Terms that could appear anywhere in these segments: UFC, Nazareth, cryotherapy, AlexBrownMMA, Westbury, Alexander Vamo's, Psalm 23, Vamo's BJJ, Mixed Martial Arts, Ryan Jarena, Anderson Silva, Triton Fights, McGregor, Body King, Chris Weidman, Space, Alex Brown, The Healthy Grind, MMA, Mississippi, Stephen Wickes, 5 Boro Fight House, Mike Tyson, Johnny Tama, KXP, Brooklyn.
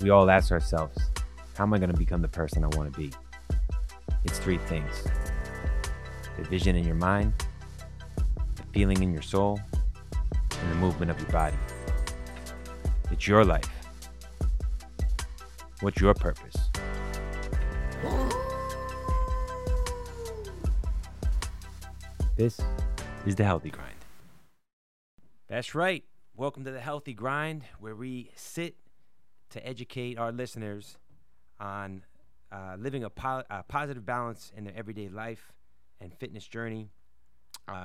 We all ask ourselves, how am I going to become the person I want to be? It's three things: the vision in your mind, the feeling in your soul, and the movement of your body. It's your life. What's your purpose? This is The Healthy Grind. That's right. Welcome to The Healthy Grind, where we sit to educate our listeners on living a positive balance in their everyday life and fitness journey.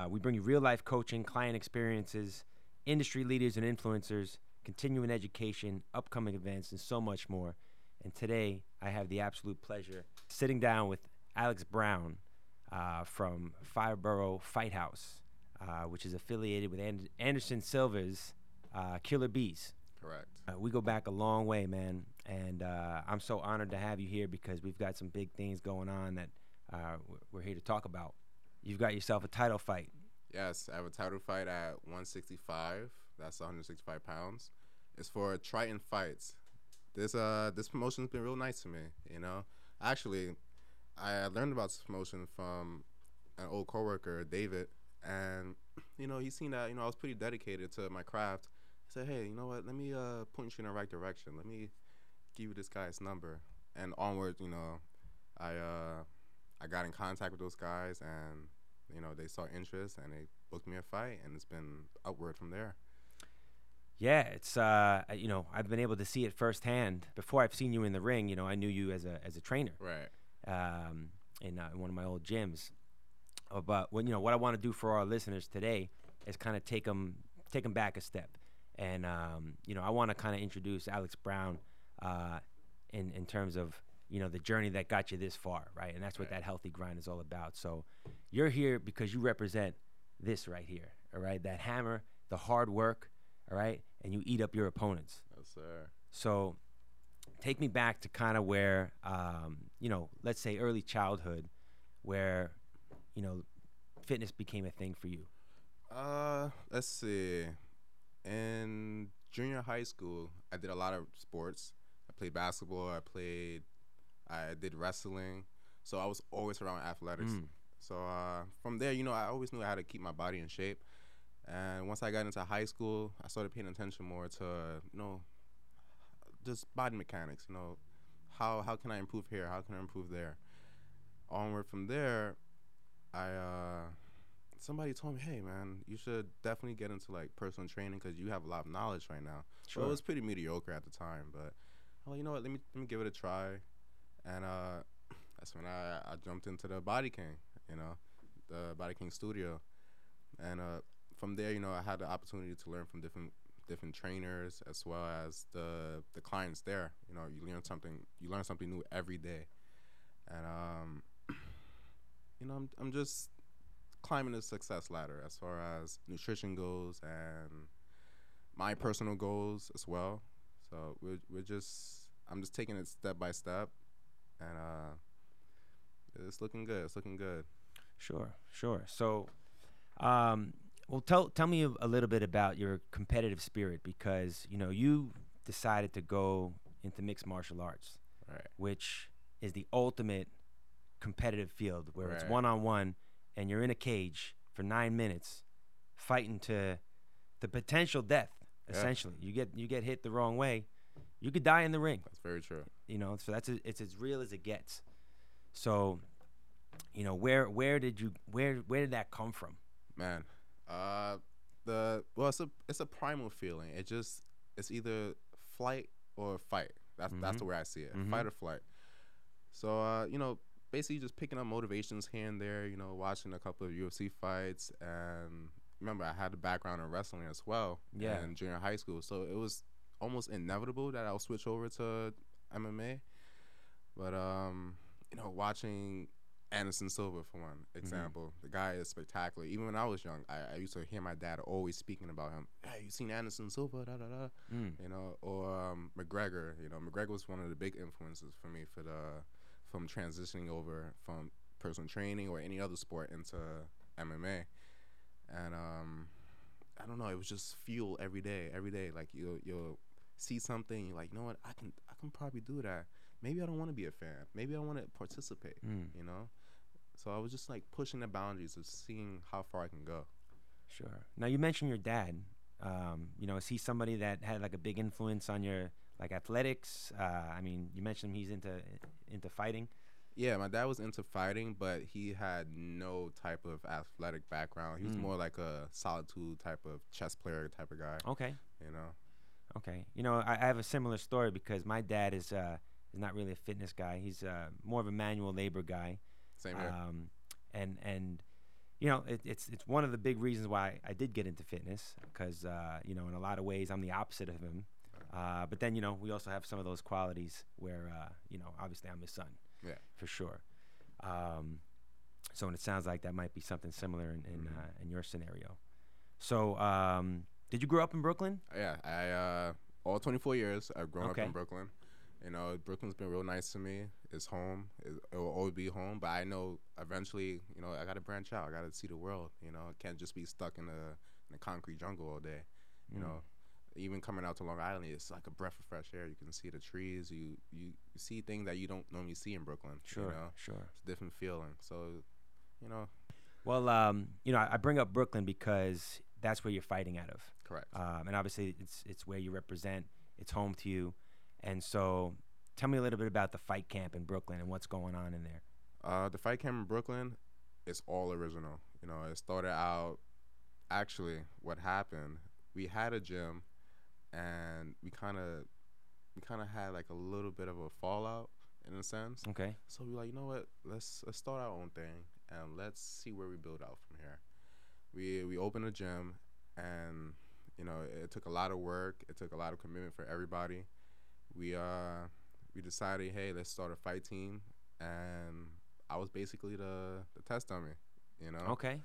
We bring you real-life coaching, client experiences, industry leaders and influencers, continuing education, upcoming events, and so much more. And today, I have the absolute pleasure sitting down with Alex Brown from 5 Boro Fight House, which is affiliated with Anderson Silva's Killer Bees. Correct. We go back a long way, man, and I'm so honored to have you here because we've got some big things going on that we're here to talk about. You've got yourself a title fight. Yes, I have a title fight at 165. That's 165 pounds. It's for Triton Fights. This promotion's been real nice to me, you know. Actually, I learned about this promotion from an old coworker, David, and you know, he seen that, you know, I was pretty dedicated to my craft. Said, hey, you know what, let me point you in the right direction. Let me give you this guy's number. And onward, you know, I got in contact with those guys, and, you know, they saw interest, and they booked me a fight, and it's been upward from there. Yeah, it's, you know, I've been able to see it firsthand. Before I've seen you in the ring, you know, I knew you as a trainer. Right. In one of my old gyms. But, when, you know, what I want to do for our listeners today is kind of take them back a step. And, you know, I want to kind of introduce Alex Brown in terms of, you know, the journey that got you this far, right? And that's what that Healthy Grind is all about. So you're here because you represent this right here, all right? That hammer, the hard work, all right? And you eat up your opponents. Yes, sir. So take me back to kind of where, you know, let's say early childhood, where, you know, fitness became a thing for you. Let's see. In junior high school, I did a lot of sports. I played basketball. I did wrestling. So I was always around athletics. So from there, you know, I always knew I had to keep my body in shape. And once I got into high school, I started paying attention more to, you know, just body mechanics. You know, how can I improve here? How can I improve there? Onward from there, somebody told me, hey, man, you should definitely get into, like, personal training because you have a lot of knowledge right now. Sure. So it was pretty mediocre at the time, but, well, you know what, let me give it a try. And that's when I jumped into the Body King, you know, the Body King studio. And from there, you know, I had the opportunity to learn from different trainers as well as the clients there. You know, you learn something new every day. And, you know, I'm just climbing the success ladder as far as nutrition goes and my personal goals as well. So I'm just taking it step by step, and it's looking good. Sure. So, well, tell me a little bit about your competitive spirit, because you know you decided to go into mixed martial arts, right, which is the ultimate competitive field where it's one-on-one. And you're in a cage for 9 minutes, fighting to the potential death. Essentially, you get hit the wrong way, you could die in the ring. That's very true. You know, so it's as real as it gets. So, you know, where did that come from? Man, it's a primal feeling. It's either flight or fight. That's the way I see it. Mm-hmm. Fight or flight. So you know, basically just picking up motivations here and there, you know, watching a couple of UFC fights. And remember, I had a background in wrestling as well in junior high school. So it was almost inevitable that I'll switch over to MMA. But, you know, watching Anderson Silva, for one example, the guy is spectacular. Even when I was young, I used to hear my dad always speaking about him. Hey, you seen Anderson Silva, da-da-da, you know, or McGregor. You know, McGregor was one of the big influences for me from transitioning over from personal training or any other sport into MMA. And I don't know, it was just fuel every day. Like you'll see something, you're like, you know what, I can probably do that. Maybe I don't want to be a fan. Maybe I want to participate, you know? So I was just like pushing the boundaries of seeing how far I can go. Sure. Now you mentioned your dad. You know, is he somebody that had like a big influence on your like athletics? I mean, you mentioned he's into fighting. Yeah, my dad was into fighting, but he had no type of athletic background. He was more like a solitude type of chess player type of guy. Okay. You know? Okay. You know, I have a similar story because my dad is not really a fitness guy. He's more of a manual labor guy. Same here. And you know, it's one of the big reasons why I did get into fitness because, you know, in a lot of ways I'm the opposite of him. But then, you know, we also have some of those qualities where, you know, obviously I'm his son. Yeah, for sure. So, and it sounds like that might be something similar in your scenario. So, did you grow up in Brooklyn? Yeah, I all 24 years I've grown up in Brooklyn. You know, Brooklyn's been real nice to me. It's home. It will always be home. But I know eventually, you know, I got to branch out. I got to see the world. You know, I can't just be stuck in a concrete jungle all day. You know. Even coming out to Long Island, it's like a breath of fresh air. You can see the trees. You see things that you don't normally see in Brooklyn. Sure, you know? Sure. It's a different feeling. So, you know. Well, you know, I bring up Brooklyn because that's where you're fighting out of. Correct. And obviously, it's where you represent. It's home to you. And so, tell me a little bit about the fight camp in Brooklyn and what's going on in there. The fight camp in Brooklyn is all original. You know, it started out. Actually, what happened? We had a gym. And we kind of had like a little bit of a fallout in a sense. Okay. So we were like, you know what? Let's start our own thing and let's see where we build out from here. We opened a gym, and you know it took a lot of work. It took a lot of commitment for everybody. We decided, hey, let's start a fight team, and I was basically the test dummy, you know. Okay.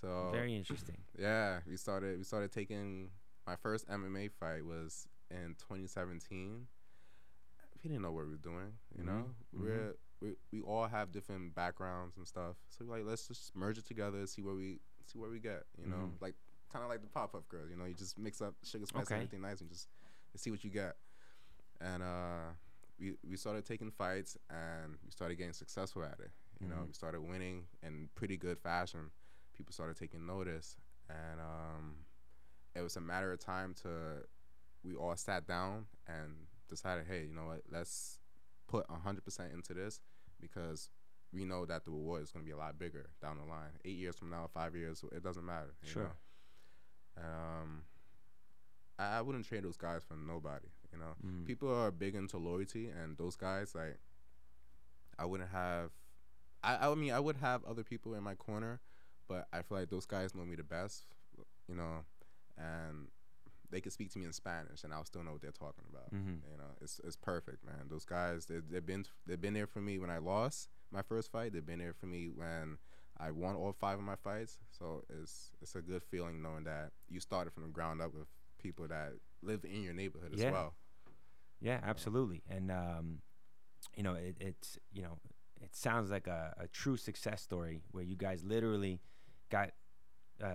So very interesting. Yeah, we started taking. My first MMA fight was in 2017. We didn't know what we were doing, you know? We all have different backgrounds and stuff. So we're like, let's just merge it together, see where we get, you know? Like kind of like the Pop-Up Girls, you know? You just mix up sugar, spice, and everything nice and just see what you get. And we started taking fights, and we started getting successful at it, you know? We started winning in pretty good fashion. People started taking notice, and... it was a matter of time to, we all sat down and decided, hey, you know what, let's put 100% into this because we know that the reward is going to be a lot bigger down the line. 8 years from now, 5 years, it doesn't matter. Sure. You know? I wouldn't trade those guys for nobody, you know. People are big into loyalty, and those guys, like, I wouldn't have, I mean, I would have other people in my corner, but I feel like those guys know me the best, you know. And they could speak to me in Spanish, and I'll still know what they're talking about. You know, it's perfect, man. Those guys, they've been there for me when I lost my first fight. They've been there for me when I won all 5 of my fights. So it's a good feeling knowing that you started from the ground up with people that live in your neighborhood as well. Yeah, absolutely. And you know, it's you know, it sounds like a true success story where you guys literally got,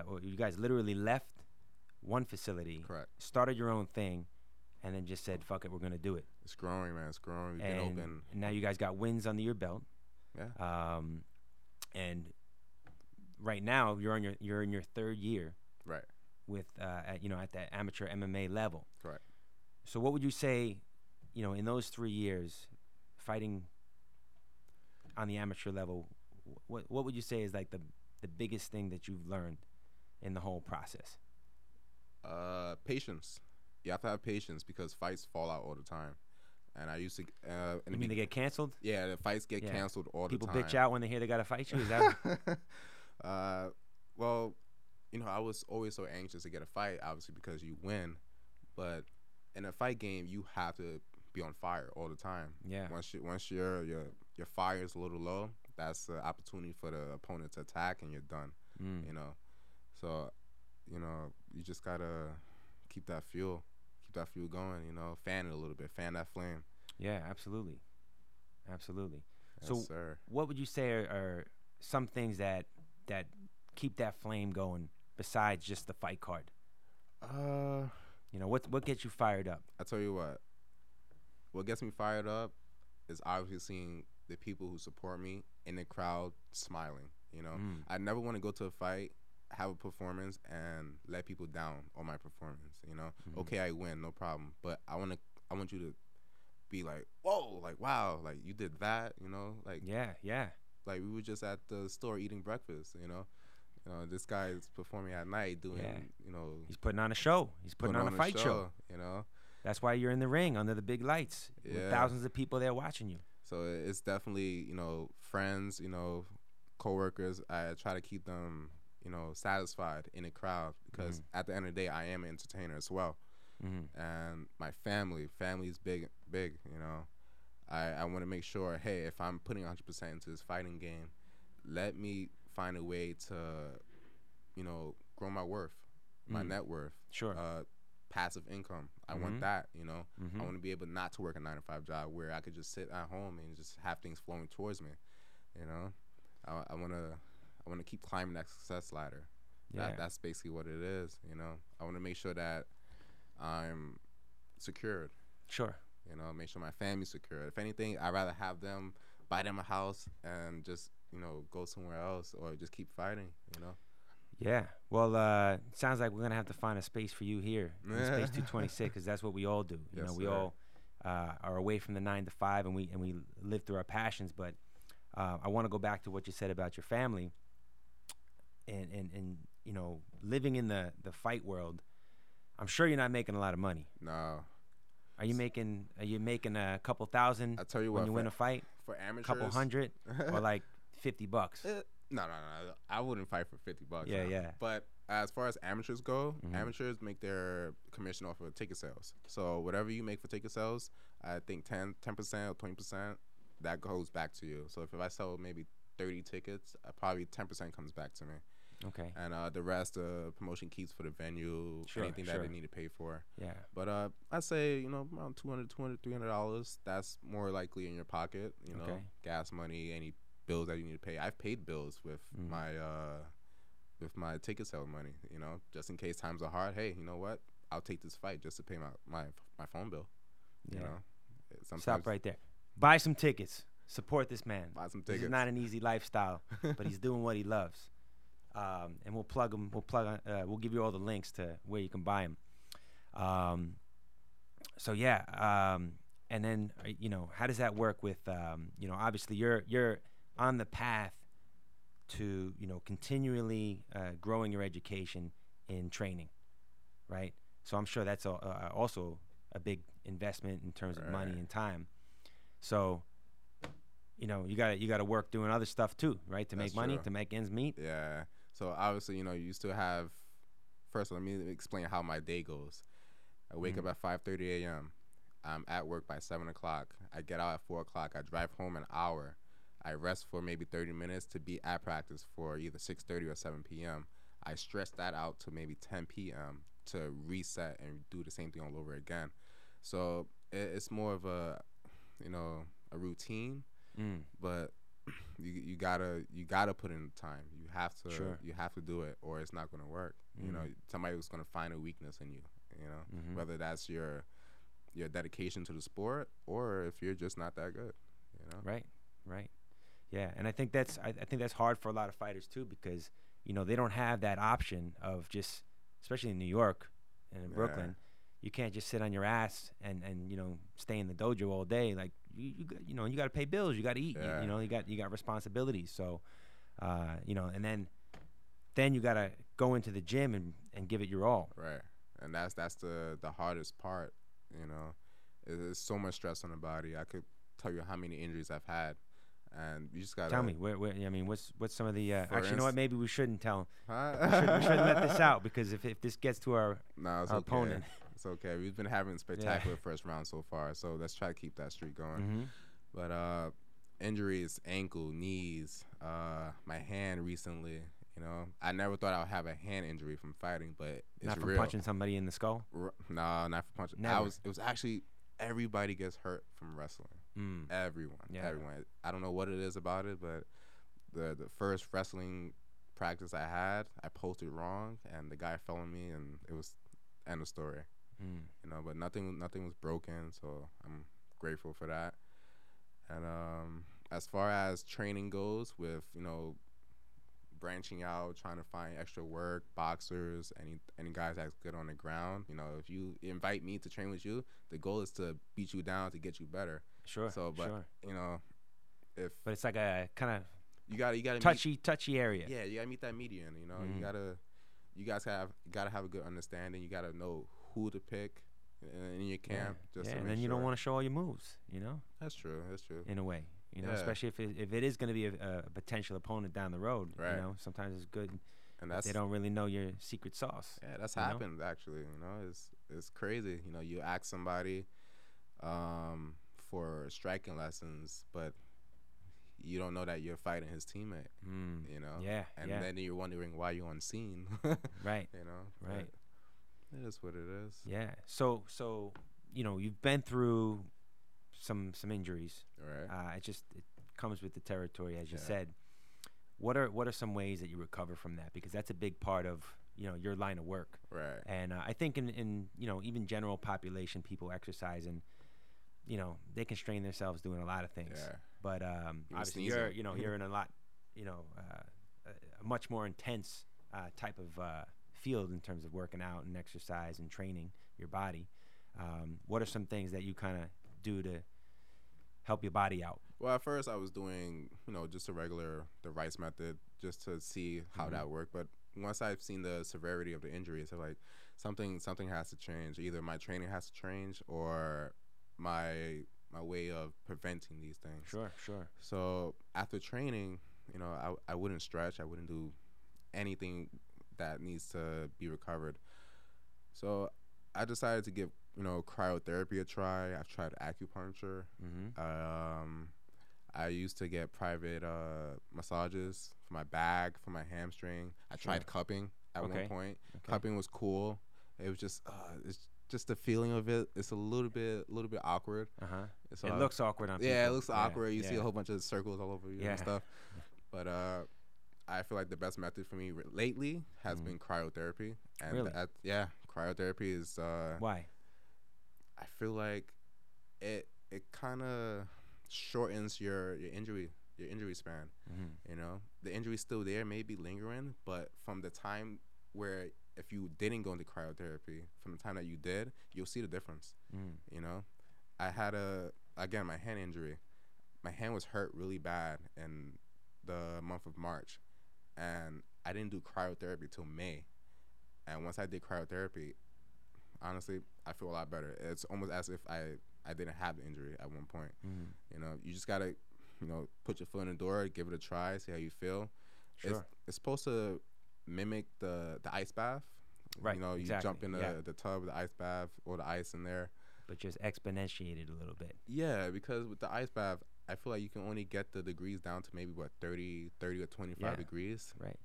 or you guys literally left. One facility, correct. Started your own thing, and then just said, "Fuck it, we're gonna do it." It's growing, man. It's growing. We've been open. And now you guys got wins under your belt. Yeah. And right now you're in your 3rd year. Right. With at, you know, at that amateur MMA level. Correct. So what would you say, you know, in those 3 years, fighting on the amateur level, what would you say is like the biggest thing that you've learned in the whole process? Patience. You have to have patience because fights fall out all the time. And I used to and you mean they get canceled? Yeah, the fights get canceled all the time. People bitch out when they hear they gotta fight you. Is that well, you know, I was always so anxious to get a fight, obviously, because you win. But in a fight game, you have to be on fire all the time. Yeah. Once your fire is a little low, that's the opportunity for the opponent to attack, and you're done. You know, so. You know, you just gotta keep that fuel going. You know, fan it a little bit, fan that flame. Yeah, absolutely, absolutely. Yes, so, sir. What would you say are some things that keep that flame going besides just the fight card? You know, what gets you fired up? I tell you what gets me fired up is obviously seeing the people who support me in the crowd smiling, you know. Mm. I never want to go to a fight, have a performance, and let people down on my performance, you know. Mm-hmm. Okay, I win, no problem, but I want you to be like, whoa, like, wow, like, you did that, you know, like, yeah. Like, we were just at the store eating breakfast, you know. You know, this guy is performing at night doing, you know. He's putting on a show. He's putting on a fight show, you know. That's why you're in the ring under the big lights with thousands of people there watching you. So it's definitely, you know, friends, you know, coworkers. I try to keep them, you know, satisfied in the crowd because at the end of the day, I am an entertainer as well. Mm-hmm. And my family is big, you know. I want to make sure, hey, if I'm putting 100% into this fighting game, let me find a way to, you know, grow my worth, my net worth. Sure. Passive income. I want that, you know. I want to be able not to work a 9-to-5 job where I could just sit at home and just have things flowing towards me, you know. I want to keep climbing that success ladder. Yeah. That's basically what it is, you know. I want to make sure that I'm secured. Sure. You know, make sure my family's secured. If anything, I'd rather have them, buy them a house and just, you know, go somewhere else or just keep fighting, you know. Yeah. Well, sounds like we're going to have to find a space for you here in Space 226 because that's what we all do. You know, we all are away from the 9-to-5 and we live through our passions. But I want to go back to what you said about your family and you know, living in the fight world. I'm sure you're not making a lot of money. No. Are you making a couple thousand? I tell you what, when you win a fight, for amateurs, couple hundred or like $50? No. I wouldn't fight for $50. Yeah. But as far as amateurs go, amateurs make their commission off of ticket sales. So whatever you make for ticket sales, I think 10% or 20%, that goes back to you. So if I sell maybe 30 tickets, probably 10% comes back to me. Okay. And the rest, promotion keeps for the venue, anything that they need to pay for. Yeah. But I say, you know, around $200, $300. That's more likely in your pocket. You know, gas money, any bills that you need to pay. I've paid bills with my ticket sale money. You know, just in case times are hard. Hey, you know what? I'll take this fight just to pay my phone bill. You know. Sometimes. Stop right there. Buy some tickets. Support this man. Buy some tickets. This is not an easy lifestyle, but he's doing what he loves. And we'll plug them. We'll give you all the links to where you can buy them. And then you know, how does that work with you know? Obviously, you're on the path to, you know, continually growing your education in training, right? So I'm sure that's also a big investment in terms of money and time. So, you know, you gotta work doing other stuff too, right? To that's make money, to make ends meet. Yeah. So obviously, you know, you still have. First, let me explain how my day goes. I wake up at 5:30 a.m. I'm at work by 7:00. I get out at 4:00. I drive home an hour. I rest for maybe 30 minutes to be at practice for either 6:30 or 7 p.m. I stretch that out to maybe 10 p.m. to reset and do the same thing all over again. So it's more of a, you know, a routine, but you gotta put in time. You have to do it, or it's not gonna work. You know, somebody was gonna find a weakness in you. You know, whether that's your dedication to the sport, or if you're just not that good. You know, right. Yeah, and I think that's hard for a lot of fighters too, because, you know, they don't have that option of just, especially in New York and in Brooklyn, you can't just sit on your ass and you know, stay in the dojo all day. Like, you know, you got to pay bills, you got to eat, you know, you got responsibilities. So, you know, and then you got to go into the gym and give it your all. Right, and that's the hardest part. You know, there's so much stress on the body. I could tell you how many injuries I've had. And you just gotta tell me. Where, I mean, what's some of the? Actually, you know what? Maybe we shouldn't tell. Huh? we shouldn't let this out, because if this gets to our opponent, it's okay. We've been having spectacular first round so far, so let's try to keep that streak going. But injuries, ankle, knees, my hand recently. You know, I never thought I would have a hand injury from fighting, but it's not from punching somebody in the skull. No, not from punching. It was actually, everybody gets hurt from wrestling. Everyone. I don't know what it is about it, but the first wrestling practice I had, I posted wrong, and the guy fell on me, and it was end of story. you know, but nothing was broken, so I'm grateful for that. And as far as training goes, with, you know, branching out, trying to find extra work, boxers, any guys that's good on the ground, you know, if you invite me to train with you, the goal is to beat you down to get you better. Sure. So, but sure. You know, but it's like a kind of you gotta touchy area. Yeah, you gotta meet that median. You know, you guys gotta have a good understanding. You gotta know who to pick in your camp. Yeah. Just to and then you don't want to show all your moves. You know. That's true. That's true. In a way. You know, especially if it is going to be a potential opponent down the road, right. You know, sometimes it's good, and they don't really know your secret sauce. Yeah, that's happened actually. You know, it's crazy. You know, you ask somebody for striking lessons, but you don't know that you're fighting his teammate. You know, and then you're wondering why you're on scene. Right. You know, right. It is what it is. Yeah. So you know, you've been through some injuries. Right. It comes with the territory, as you said. What are some ways that you recover from that? Because that's a big part of, you know, your line of work. Right. And I think in you know, even general population, people exercising, you know, they constrain themselves doing a lot of things. Yeah. But obviously you're in a lot, you know, a much more intense type of field in terms of working out and exercise and training your body. What are some things that you kind of do to help your body out? Well, at first I was doing, you know, just the Rice method, just to see how that worked. But once I've seen the severity of the injuries, I'm like, something has to change. Either my training has to change, or my way of preventing these things. Sure. So after training, you know, I wouldn't stretch. I wouldn't do anything that needs to be recovered. So I decided to give, you know, cryotherapy a try. I've tried acupuncture. I used to get private massages for my back, for my hamstring. I tried cupping at one point. Cupping was cool. It was just it's just the feeling of it. It's a little bit awkward. So it looks awkward on people. Yeah, it looks awkward. You see a whole bunch of circles all over you and stuff. But I feel like the best method for me lately has been cryotherapy. And really? Cryotherapy is... Why? I feel like it kind of shortens your injury span. You know, the injury's still there, maybe lingering, but from the time where, if you didn't go into cryotherapy, from the time that you did, you'll see the difference. You know, I had my hand injury. My hand was hurt really bad in the month of March, and I didn't do cryotherapy till May. And once I did cryotherapy, honestly, I feel a lot better. It's almost as if I didn't have the injury at one point. You know, you just got to, you know, put your foot in the door, give it a try, see how you feel. Sure. It's supposed to mimic the ice bath. Right, you know, you jump in the tub, the ice bath, or the ice in there. But just exponentiated a little bit. Yeah, because with the ice bath, I feel like you can only get the degrees down to maybe, what, 30 or 25 degrees. Right.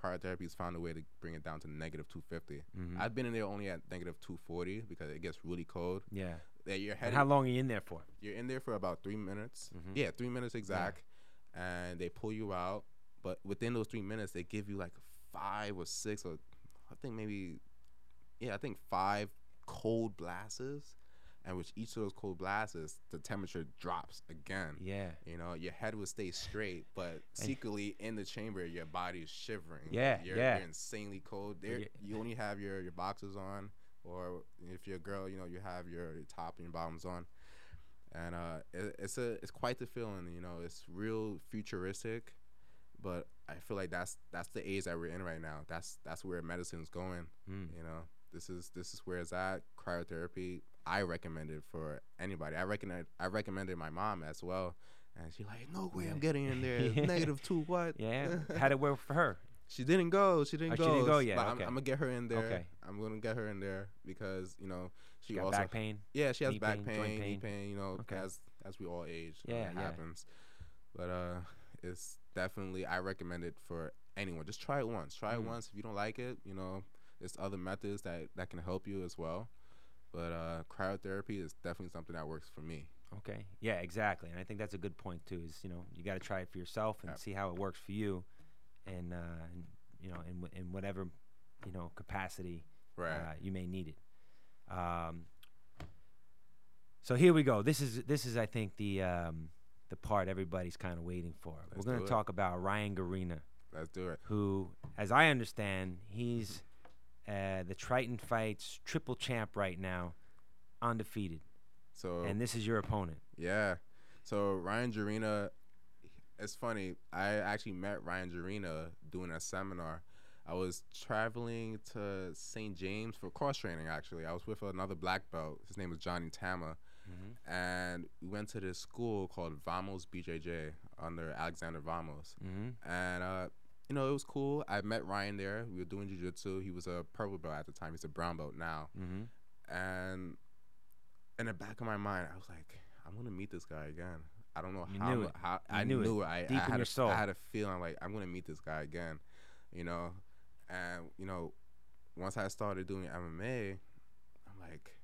Cryotherapy's found a way to bring it down to negative 250. I've been in there only at negative 240 because it gets really cold. Yeah. And how long are you in there for? You're in there for about 3 minutes. 3 minutes exact. Yeah. And they pull you out. But within those 3 minutes, they give you like 5 or 6 or I think 5 cold blasts. And with each of those cold blasts, the temperature drops again. Yeah. You know, your head will stay straight, but secretly in the chamber, your body is shivering. Yeah, you're insanely cold. You only have your boxers on, or if you're a girl, you know, you have your top and your bottoms on. And it's quite the feeling, you know. It's real futuristic, but I feel like that's the age that we're in right now. That's where medicine's going, you know. This is where it's at. Cryotherapy, I recommend it for anybody. I recommended my mom as well, and she's like, "No way, I'm getting in there." Negative 2 what? Yeah. How did it work for her? She didn't go. She didn't go yet. But okay. I'm gonna get her in there. Okay. I'm gonna get her in there because, you know, she got also back pain. Yeah, she has back pain, knee pain. You know, as we all age, it happens. But it's definitely, I recommend it for anyone. Just try it once. Try it once. If you don't like it, you know, there's other methods that can help you as well. But cryotherapy is definitely something that works for me. Okay. Yeah, exactly. And I think that's a good point too, is, you know, you got to try it for yourself and see how it works for you, and you know, in whatever, you know, capacity you may need it. So here we go. This is I think the part everybody's kind of waiting for. Let's We're going to talk about Ryan Jarena. Let's do it. Who, as I understand, he's the Triton Fights triple champ right now, undefeated. So and this is your opponent. Yeah. So Ryan Jarena, it's funny. I actually met Ryan Jarena doing a seminar. I was traveling to St. James for cross training, actually. I was with another black belt. His name was Johnny Tama. Mm-hmm. And we went to this school called Vamo's BJJ under Alexander Vamo's. Mm-hmm. And, you know, it was cool. I met Ryan there. We were doing jiu-jitsu. He was a purple belt at the time. He's a brown belt now. Mm-hmm. And in the back of my mind, I was like, I'm going to meet this guy again. I don't know how. I knew it. I had a feeling like, I'm going to meet this guy again, you know. And, you know, once I started doing MMA, I'm like,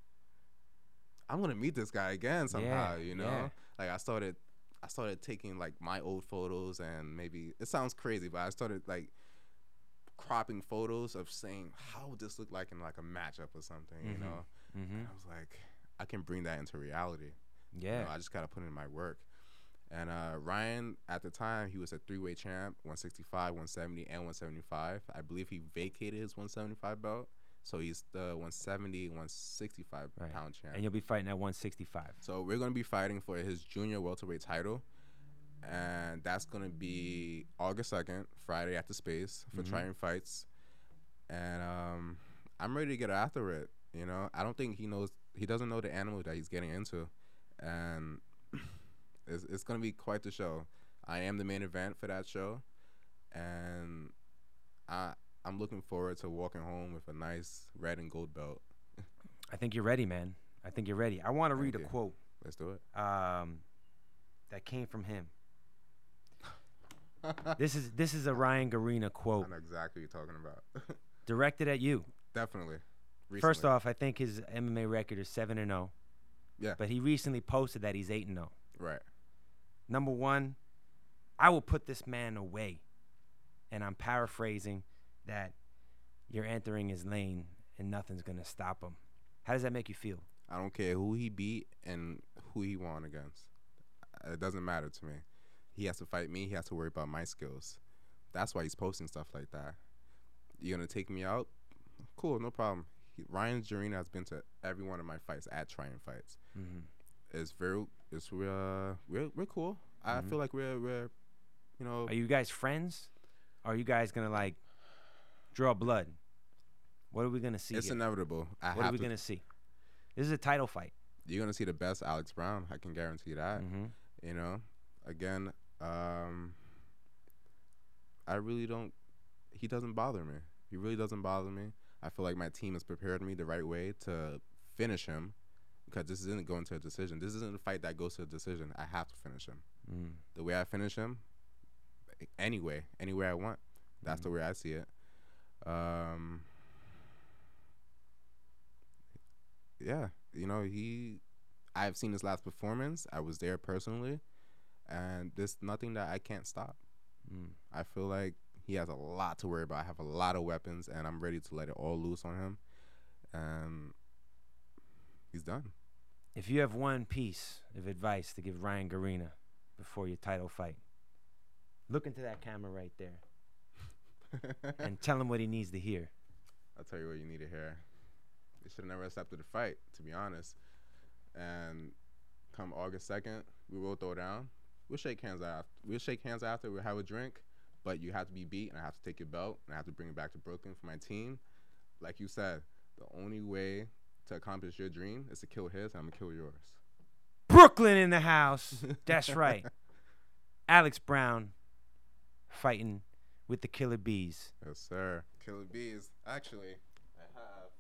I'm going to meet this guy again somehow, you know? Yeah. Like, I started taking, like, my old photos and maybe, it sounds crazy, but I started, like, cropping photos of saying, how would this look like in, like, a matchup or something, mm-hmm. you know? Mm-hmm. And I was like, I can bring that into reality. Yeah. You know, I just got to put in my work. And Ryan, at the time, he was a three-way champ, 165, 170, and 175. I believe he vacated his 175 belt, so he's the 170, 165 right. pound champ. And you'll be fighting at 165. So we're going to be fighting for his junior welterweight title, and that's going to be August 2nd, Friday at the Space for mm-hmm. Triton Fights. And I'm ready to get after it, you know. I don't think he doesn't know the animal that he's getting into, and... It's going to be quite the show. I am the main event for that show, and I'm looking forward to walking home with a nice red and gold belt. I think you're ready, man. I think you're ready. I want to read a quote. Let's do it. That came from him. This is a Ryan Jarena quote. I know exactly what you're talking about. Directed at you. Definitely. Recently. First off, I think his MMA record is 7-0. Yeah. But he recently posted that he's 8-0. Right. Number one, I will put this man away. And I'm paraphrasing that you're entering his lane and nothing's going to stop him. How does that make you feel? I don't care who he beat and who he won against. It doesn't matter to me. He has to fight me. He has to worry about my skills. That's why he's posting stuff like that. You're going to take me out? Cool, no problem. Ryan Jarena has been to every one of my fights at Triumph Fights. Mm-hmm. We're cool. Mm-hmm. I feel like we're you know. Are you guys friends? Or are you guys gonna like draw blood? What are we gonna see? It's here? Inevitable. What are we gonna see? This is a title fight. You're gonna see the best Alex Brown. I can guarantee that. Mm-hmm. You know, again, I really don't. He doesn't bother me. He really doesn't bother me. I feel like my team has prepared me the right way to finish him. Because this isn't going to a decision. This isn't a fight that goes to a decision. I have to finish him. Mm. The way I finish him, anywhere I want. That's the way I see it. Yeah, you know, I've seen his last performance. I was there personally. And there's nothing that I can't stop. Mm. I feel like he has a lot to worry about. I have a lot of weapons, and I'm ready to let it all loose on him. And he's done. If you have one piece of advice to give Ryan Jarena before your title fight, look into that camera right there and tell him what he needs to hear. I'll tell you what you need to hear. You should have never accepted the fight, to be honest. And come August 2nd, we will throw down. We'll shake hands after. We'll have a drink. But you have to be beat, and I have to take your belt, and I have to bring it back to Brooklyn for my team. Like you said, the only way to accomplish your dream is to kill his, and I'm going to kill yours. Brooklyn in the house. That's right. Alex Brown fighting with the Killer Bees. Yes, sir. Killer Bees. Actually, I have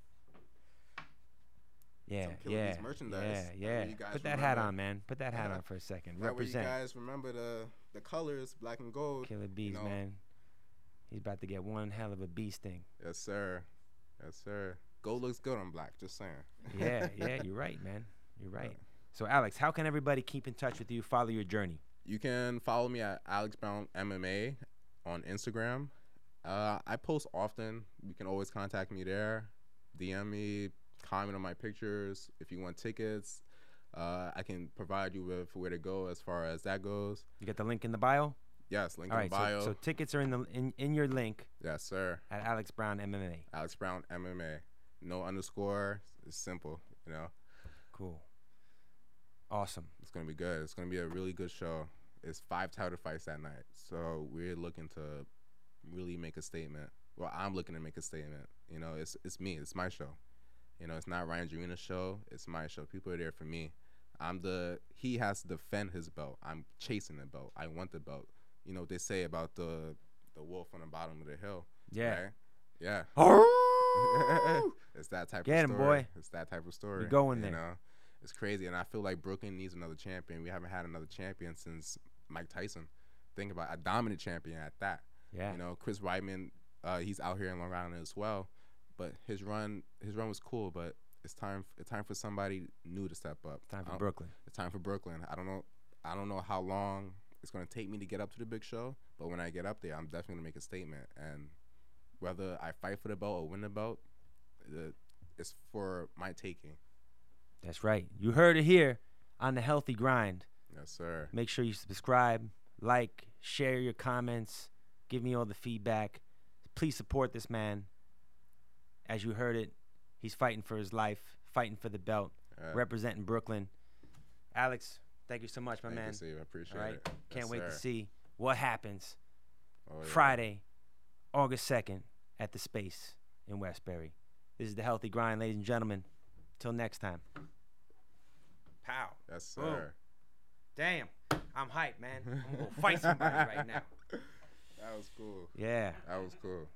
some Killer Bees merchandise. Yeah, yeah. Put that hat on, man. Put that hat on for a second. That represent. Way you guys remember the colors, black and gold. Killer Bees, you know, man. He's about to get one hell of a bee sting. Yes, sir. Yes, sir. Gold looks good on black, just saying. Yeah, you're right, man. You're right. Yeah. So, Alex, how can everybody keep in touch with you, follow your journey? You can follow me at AlexBrownMMA on Instagram. I post often. You can always contact me there, DM me, comment on my pictures if you want tickets. I can provide you with where to go as far as that goes. You get the link in the bio? Yes, link in the bio. So tickets are in the in your link. Yes, sir. At AlexBrownMMA. AlexBrownMMA. No underscore. It's simple, you know. Cool. Awesome. It's gonna be good. It's gonna be a really good show. It's 5 title fights that night, so we're looking to really make a statement. Well, I'm looking to make a statement. You know, it's me. It's my show. You know, it's not Ryan Jarena's show. It's my show. People are there for me. He has to defend his belt. I'm chasing the belt. I want the belt. You know what they say about the wolf on the bottom of the hill. Yeah. Right? Yeah. Oh! It's that type of story. Get him, boy. It's that type of story. You're going there. You know? It's crazy. And I feel like Brooklyn needs another champion. We haven't had another champion since Mike Tyson. Think about it, a dominant champion at that. Yeah. You know, Chris Weidman, he's out here in Long Island as well. But his run was cool, but it's time for somebody new to step up. Time for Brooklyn. It's time for Brooklyn. I don't know how long it's gonna take me to get up to the big show, but when I get up there, I'm definitely gonna make a statement. And whether I fight for the belt or win the belt, it's for my taking. That's right. You heard it here on The Healthy Grind. Yes, sir. Make sure you subscribe, like, share your comments, give me all the feedback. Please support this man. As you heard it, he's fighting for his life, fighting for the belt, representing Brooklyn. Alex, thank you so much, my man. Thank you, Steve. I appreciate it. Can't wait to see what happens Friday, August 2nd at the Space in Westbury. This is The Healthy Grind, ladies and gentlemen. Till next time. Pow. Yes, sir. Boom. Damn. I'm hyped, man. I'm going to fight somebody right now. That was cool. Yeah. That was cool.